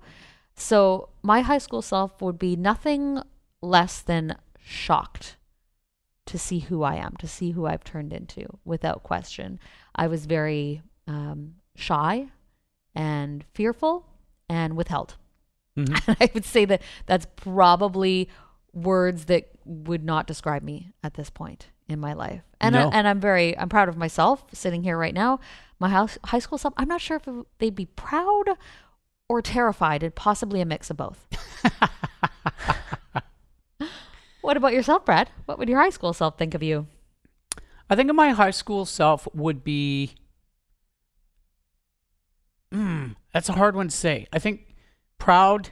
So my high school self would be nothing less than shocked to see who I am, to see who I've turned into, without question. I was very um, shy and fearful and withheld. Mm-hmm. And I would say that that's probably words that would not describe me at this point in my life. And, no. I, and I'm very, I'm proud of myself sitting here right now. My house, high school self, I'm not sure if it, they'd be proud or terrified, and possibly a mix of both. What about yourself, Brad? What would your high school self think of you? I think my high school self would be, mm, that's a hard one to say. I think proud,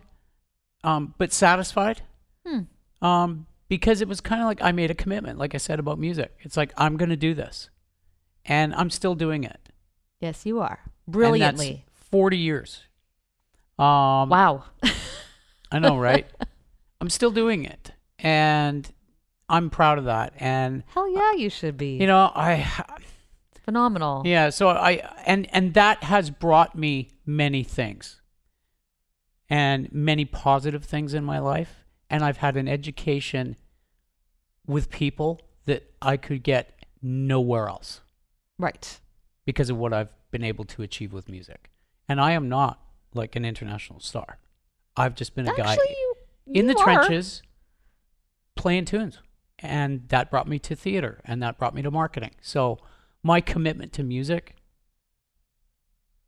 um, but satisfied. Hmm. Um, because it was kind of like I made a commitment, like I said about music. It's like, I'm going to do this, and I'm still doing it. Yes, you are. Brilliantly. And that's forty years. Um, wow. I know, right? I'm still doing it, and I'm proud of that. And hell yeah, you should be. You know, I. It's phenomenal. Yeah. So I, and, and that has brought me many things and many positive things in my life. And I've had an education with people that I could get nowhere else. Right. Because of what I've been able to achieve with music. And I am not like an international star. I've just been a Actually, guy you, you in the are. trenches playing tunes. And that brought me to theater, and that brought me to marketing. So my commitment to music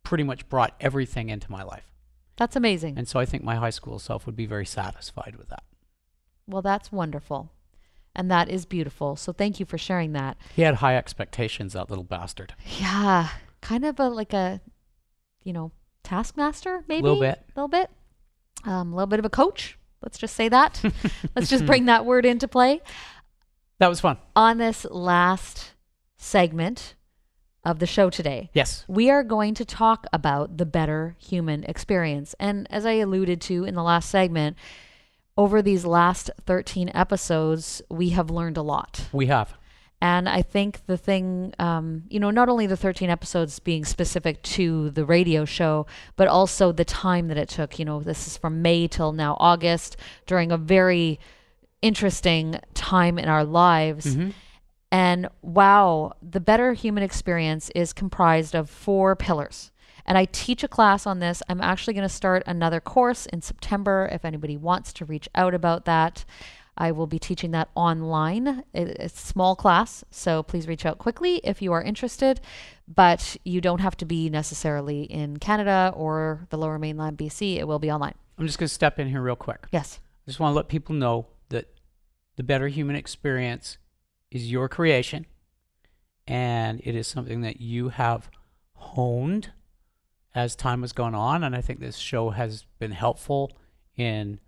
pretty much brought everything into my life. That's amazing. And so I think my high school self would be very satisfied with that. Well, that's wonderful. And that is beautiful. So thank you for sharing that. He had high expectations, that little bastard. Yeah. Kind of a, like a, you know, taskmaster, maybe? A little bit. A little bit. Um, a little bit of a coach. Let's just say that. Let's just bring that word into play. That was fun. On this last segment of the show today. Yes. We are going to talk about the better human experience. And as I alluded to in the last segment, over these last thirteen episodes, we have learned a lot. We have. And I think the thing, um, you know, not only the thirteen episodes being specific to the radio show, but also the time that it took. You know, this is from May till now August, during a very interesting time in our lives. Mm-hmm. And wow, the better human experience is comprised of four pillars. And I teach a class on this. I'm actually going to start another course in September if anybody wants to reach out about that. I will be teaching that online. It's a small class, so please reach out quickly if you are interested. But you don't have to be necessarily in Canada or the Lower Mainland B C. It will be online. I'm just going to step in here real quick. Yes. I just want to let people know that the better human experience is your creation, and it is something that you have honed as time has gone on. And I think this show has been helpful in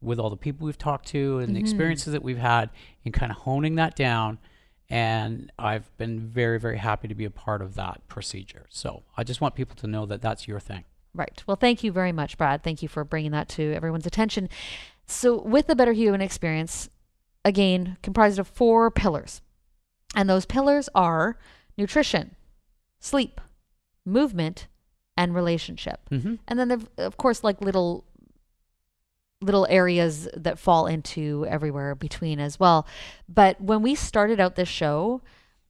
with all the people we've talked to and mm-hmm. the experiences that we've had in kind of honing that down. And I've been very, very happy to be a part of that procedure. So I just want people to know that that's your thing. Right. Well, thank you very much, Brad. Thank you for bringing that to everyone's attention. So with the better human experience, again, comprised of four pillars. And those pillars are nutrition, sleep, movement, and relationship. Mm-hmm. And then there's, of course, like little little areas that fall into everywhere between as well. But when we started out this show,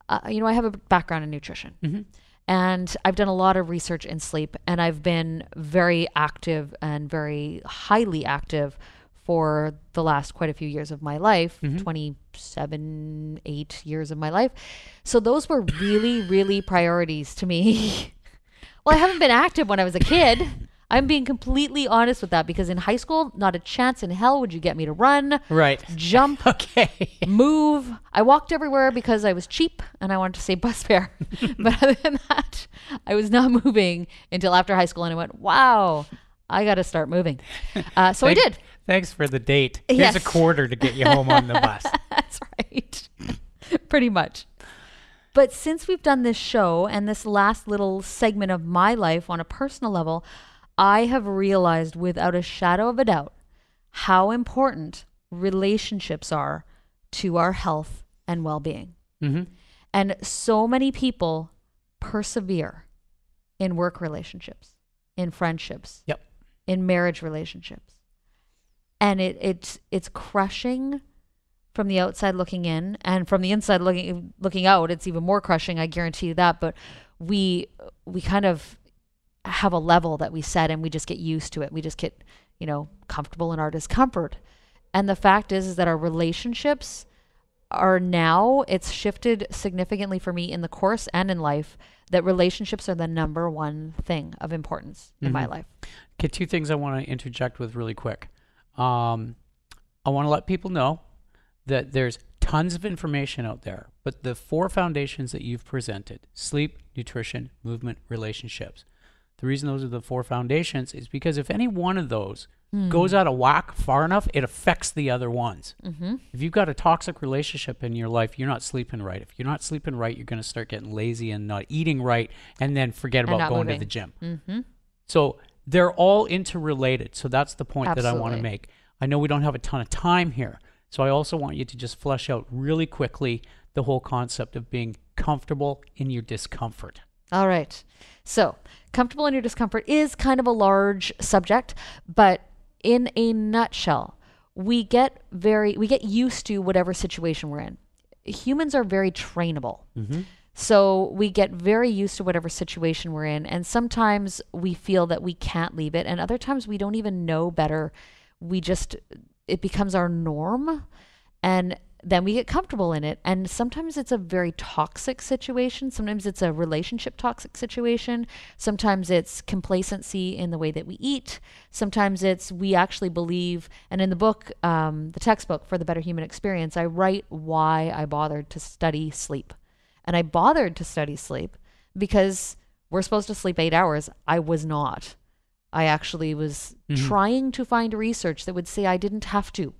uh, you know, I have a background in nutrition. Mm-hmm. And I've done a lot of research in sleep, and I've been very active and very highly active for the last quite a few years of my life, mm-hmm. twenty-seven, eight years of my life. So those were really, really priorities to me. Well, I haven't been active when I was a kid. I'm being completely honest with that, because in high school, not a chance in hell would you get me to run, right? Jump, okay, move. I walked everywhere because I was cheap and I wanted to save bus fare. But other than that, I was not moving until after high school, and I went, wow, I got to start moving. Uh, so thank, I did. Thanks for the date. Here's yes. a quarter to get you home on the bus. That's right. Pretty much. But since we've done this show and this last little segment of my life on a personal level, I have realized without a shadow of a doubt how important relationships are to our health and well-being. Mm-hmm. And so many people persevere in work relationships, in friendships, yep. in marriage relationships. And it it's it's crushing from the outside looking in, and from the inside looking looking out, it's even more crushing, I guarantee you that. But we we kind of have a level that we set, and we just get used to it. We just get, you know, comfortable in our discomfort. And the fact is, is that our relationships are now, it's shifted significantly for me in the course and in life, that relationships are the number one thing of importance mm-hmm. in my life. Okay, two things I want to interject with really quick. Um, I want to let people know that there's tons of information out there, but the four foundations that you've presented, sleep, nutrition, movement, relationships. The reason those are the four foundations is because if any one of those mm. goes out of whack far enough, it affects the other ones. Mm-hmm. If you've got a toxic relationship in your life, you're not sleeping right. If you're not sleeping right, you're going to start getting lazy and not eating right, and then forget about going moving. to the gym. Mm-hmm. So they're all interrelated. So that's the point Absolutely. that I want to make. I know we don't have a ton of time here. So I also want you to just flesh out really quickly the whole concept of being comfortable in your discomfort. All right. So comfortable in your discomfort is kind of a large subject, but in a nutshell, we get very, we get used to whatever situation we're in. Humans are very trainable. Mm-hmm. So we get very used to whatever situation we're in, and sometimes we feel that we can't leave it, and other times we don't even know better. We just, it becomes our norm, and then we get comfortable in it. And sometimes it's a very toxic situation. Sometimes it's a relationship toxic situation. Sometimes it's complacency in the way that we eat. Sometimes it's we actually believe, and in the book, um, the textbook for the Better Human Experience, I write why I bothered to study sleep. And I bothered to study sleep because we're supposed to sleep eight hours. I was not. I actually was mm-hmm. trying to find research that would say I didn't have to,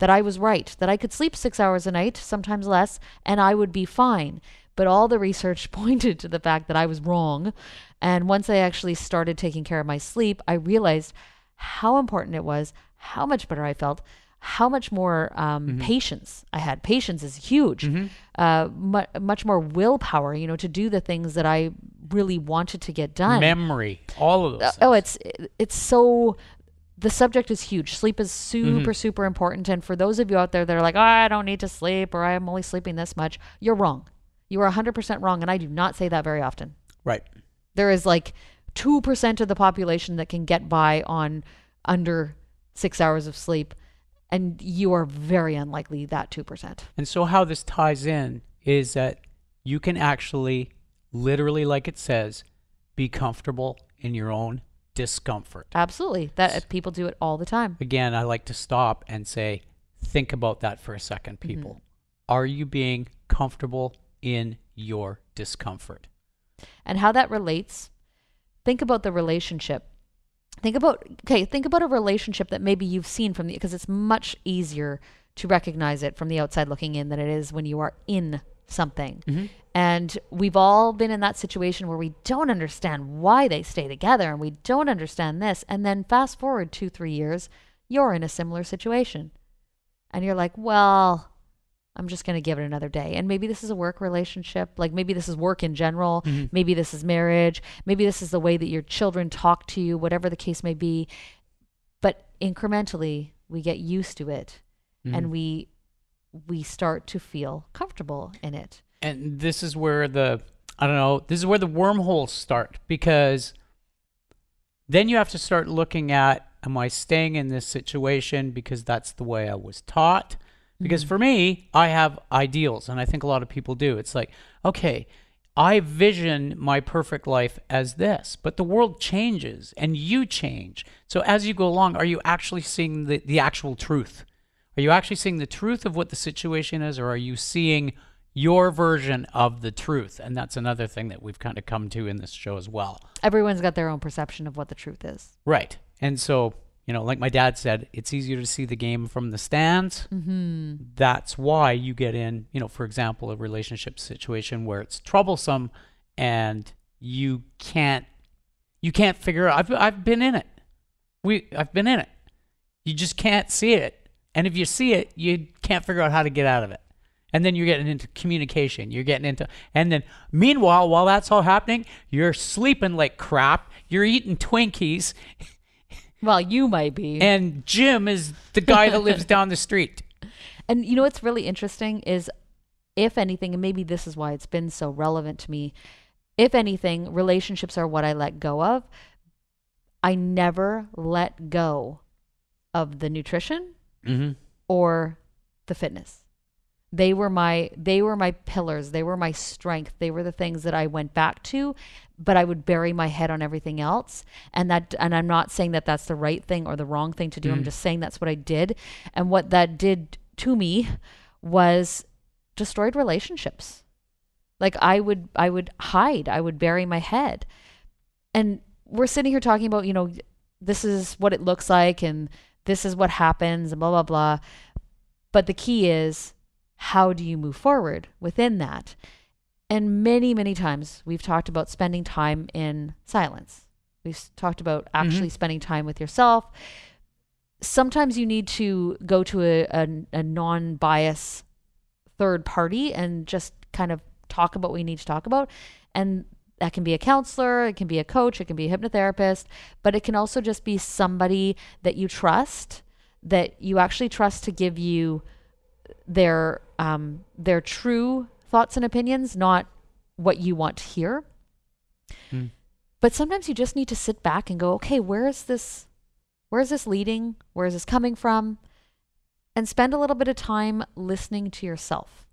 that I was right, that I could sleep six hours a night, sometimes less, and I would be fine. But all the research pointed to the fact that I was wrong. And once I actually started taking care of my sleep, I realized how important it was, how much better I felt, how much more um, mm-hmm. patience I had. Patience is huge. Mm-hmm. Uh, mu- much more willpower, you know, to do the things that I really wanted to get done. Memory, all of those. Uh, oh, it's it's so, the subject is huge. Sleep is super, mm-hmm. super important. And for those of you out there that are like, oh, I don't need to sleep, or I'm only sleeping this much, you're wrong. You are one hundred percent wrong. And I do not say that very often. Right. There is like two percent of the population that can get by on under six hours of sleep. And you are very unlikely that two percent. And so how this ties in is that you can actually, literally, like it says, be comfortable in your own discomfort. Absolutely. That people do it all the time. Again, I like to stop and say, think about that for a second, people. Mm-hmm. Are you being comfortable in your discomfort? And how that relates, think about the relationship. Think about, okay, think about a relationship that maybe you've seen from the, because it's much easier to recognize it from the outside looking in than it is when you are in something. Mm-hmm. And we've all been in that situation where we don't understand why they stay together, and we don't understand this. And then fast forward two, three years, you're in a similar situation. And you're like, well, I'm just going to give it another day. And maybe this is a work relationship. Like maybe this is work in general. Mm-hmm. Maybe this is marriage. Maybe this is the way that your children talk to you, whatever the case may be. But incrementally, we get used to it. Mm-hmm. And we we start to feel comfortable in it. And this is where the, I don't know, this is where the wormholes start, because then you have to start looking at, am I staying in this situation because that's the way I was taught? Because for me, I have ideals, and I think a lot of people do. It's like, okay, I vision my perfect life as this, but the world changes and you change. So as you go along, are you actually seeing the, the actual truth? Are you actually seeing the truth of what the situation is, or are you seeing your version of the truth? And that's another thing that we've kind of come to in this show as well. Everyone's got their own perception of what the truth is. Right. And so You know, like my dad said, it's easier to see the game from the stands. Mm-hmm. That's why you get in, you know, for example, a relationship situation where it's troublesome and you can't, you can't figure out. I've, I've been in it. We, I've been in it. You just can't see it. And if you see it, you can't figure out how to get out of it. And then you're getting into communication. You're getting into, and then meanwhile, while that's all happening, you're sleeping like crap. You're eating Twinkies. Well, you might be. And Jim is the guy that lives down the street. And you know what's really interesting is, if anything, and maybe this is why it's been so relevant to me, if anything, relationships are what I let go of. I never let go of the nutrition mm-hmm. or the fitness. They were my, they were my pillars. They were my strength. They were the things that I went back to, but I would bury my head on everything else. And that, and I'm not saying that that's the right thing or the wrong thing to do. Mm. I'm just saying that's what I did. And what that did to me was destroyed relationships. Like I would, I would hide, I would bury my head. And we're sitting here talking about, you know, this is what it looks like and this is what happens and blah, blah, blah. But the key is, how do you move forward within that? And many, many times we've talked about spending time in silence. We've talked about actually mm-hmm. spending time with yourself. Sometimes you need to go to a, a, a non-biased third party and just kind of talk about what we need to talk about. And that can be a counselor, it can be a coach, it can be a hypnotherapist, but it can also just be somebody that you trust, that you actually trust to give you their um, their true thoughts and opinions, not what you want to hear. Mm. But sometimes you just need to sit back and go, okay, where is this, where is this leading? Where is this coming from? And spend a little bit of time listening to yourself.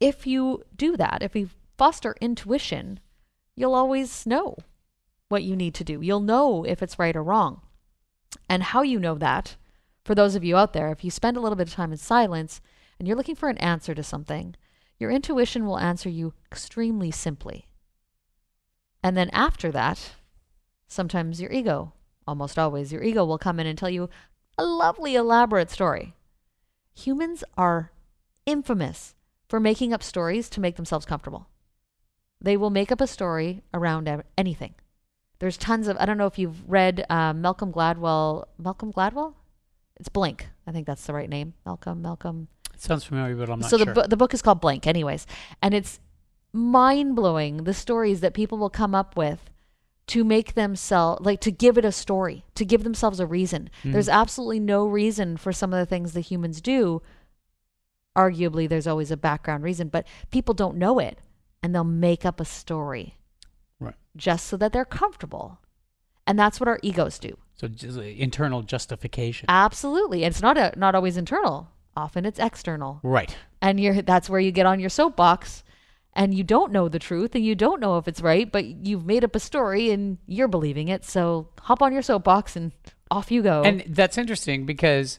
If you do that, if you foster intuition, you'll always know what you need to do. You'll know if it's right or wrong. And how you know that, for those of you out there, if you spend a little bit of time in silence and you're looking for an answer to something, your intuition will answer you extremely simply. And then after that, sometimes your ego, almost always, your ego will come in and tell you a lovely, elaborate story. Humans are infamous for making up stories to make themselves comfortable. They will make up a story around anything. There's tons of, I don't know if you've read uh, Malcolm Gladwell, Malcolm Gladwell? It's Blink. I think that's the right name. Malcolm, Malcolm. It sounds familiar, but I'm not sure. So the, bu- the book is called Blink anyways. And it's mind-blowing, the stories that people will come up with to make themselves, like to give it a story, to give themselves a reason. Mm. There's absolutely no reason for some of the things that humans do. Arguably, there's always a background reason, but people don't know it. And they'll make up a story. Right. Just so that they're comfortable. And that's what our egos do. So internal justification. Absolutely. And it's not a, not always internal. Often it's external. Right. And you're, that's where you get on your soapbox and you don't know the truth and you don't know if it's right, but you've made up a story and you're believing it. So hop on your soapbox and off you go. And that's interesting because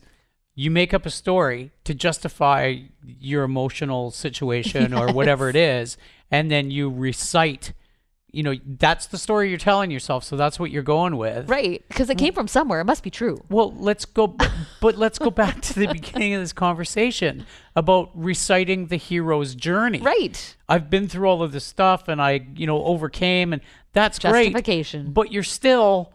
you make up a story to justify your emotional situation yes. or whatever it is. And then you recite, you know, that's the story you're telling yourself. So that's what you're going with. Right. Because it came from somewhere. It must be true. Well, let's go. But let's go back to the beginning of this conversation about reciting the hero's journey. Right. I've been through all of this stuff and I, you know, overcame, and that's great. Justification. But you're still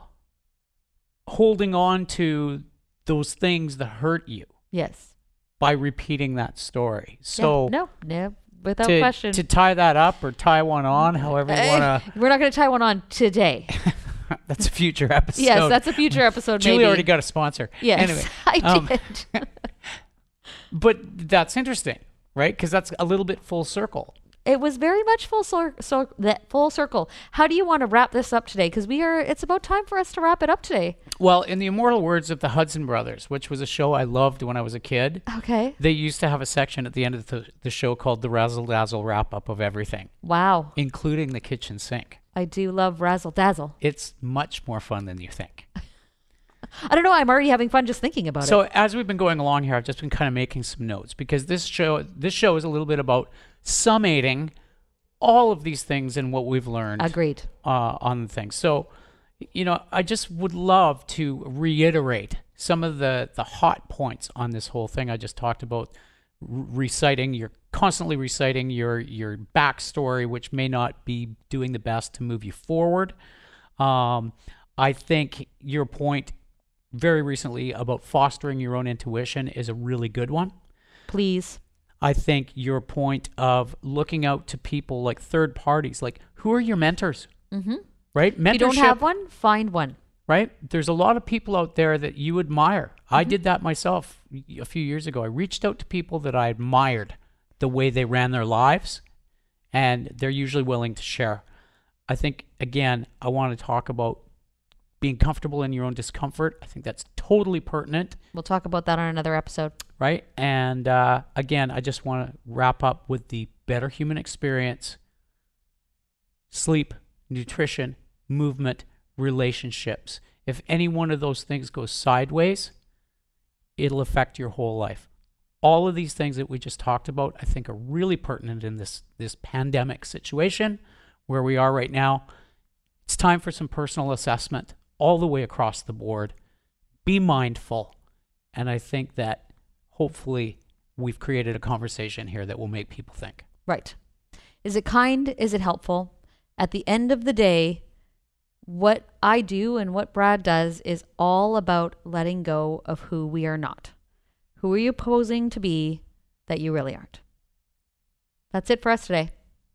holding on to those things that hurt you. Yes. By repeating that story. So. Yeah. No, no. Without to, question. To tie that up or tie one on, however you want to. We're not going to tie one on today. That's a future episode. Yes, that's a future episode. Julie maybe. already got a sponsor. Yes, anyway, I did. Um, but that's interesting, right? Because that's a little bit full circle. It was very much full, cir- cir- full circle. How do you want to wrap this up today? Because we are, it's about time for us to wrap it up today. Well, in the immortal words of the Hudson Brothers, which was a show I loved when I was a kid. Okay. They used to have a section at the end of the, the show called the Razzle Dazzle Wrap Up of Everything. Wow. Including the kitchen sink. I do love Razzle Dazzle. It's much more fun than you think. I don't know. I'm already having fun just thinking about so it. So as we've been going along here, I've just been kind of making some notes because this show, this show is a little bit about summating all of these things and what we've learned. Agreed. Uh, on the thing. So you know, I just would love to reiterate some of the, the hot points on this whole thing. I just talked about reciting, you're constantly reciting your, your backstory, which may not be doing the best to move you forward. Um, I think your point very recently about fostering your own intuition is a really good one. Please. I think your point of looking out to people like third parties, like who are your mentors? Mm-hmm. Right? Mentorship, if you don't have one, find one. Right? There's a lot of people out there that you admire. Mm-hmm. I did that myself a few years ago. I reached out to people that I admired the way they ran their lives, and they're usually willing to share. I think, again, I want to talk about being comfortable in your own discomfort. I think that's totally pertinent. We'll talk about that on another episode. Right? And uh, again, I just want to wrap up with the better human experience, sleep, nutrition, movement, relationships. If any one of those things goes sideways, it'll affect your whole life. All of these things that we just talked about, I think, are really pertinent in this, this pandemic situation where we are right now. It's time for some personal assessment all the way across the board. Be mindful. And I think that hopefully we've created a conversation here that will make people think. Right. Is it kind? Is it helpful? At the end of the day, what I do and what Brad does is all about letting go of who we are not. Who are you posing to be that you really aren't? That's it for us today.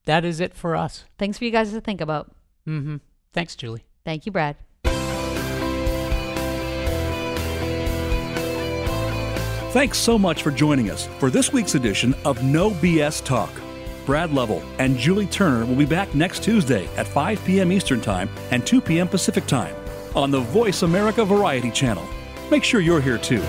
That is it for us. Thanks for you guys to think about. Mm-hmm. Thanks, Julie. Thank you, Brad. Thanks so much for joining us for this week's edition of No B S Talk. Brad Lovell and Julie Turner will be back next Tuesday at five p.m. Eastern Time and two p.m. Pacific Time on the Voice America Variety Channel. Make sure you're here too.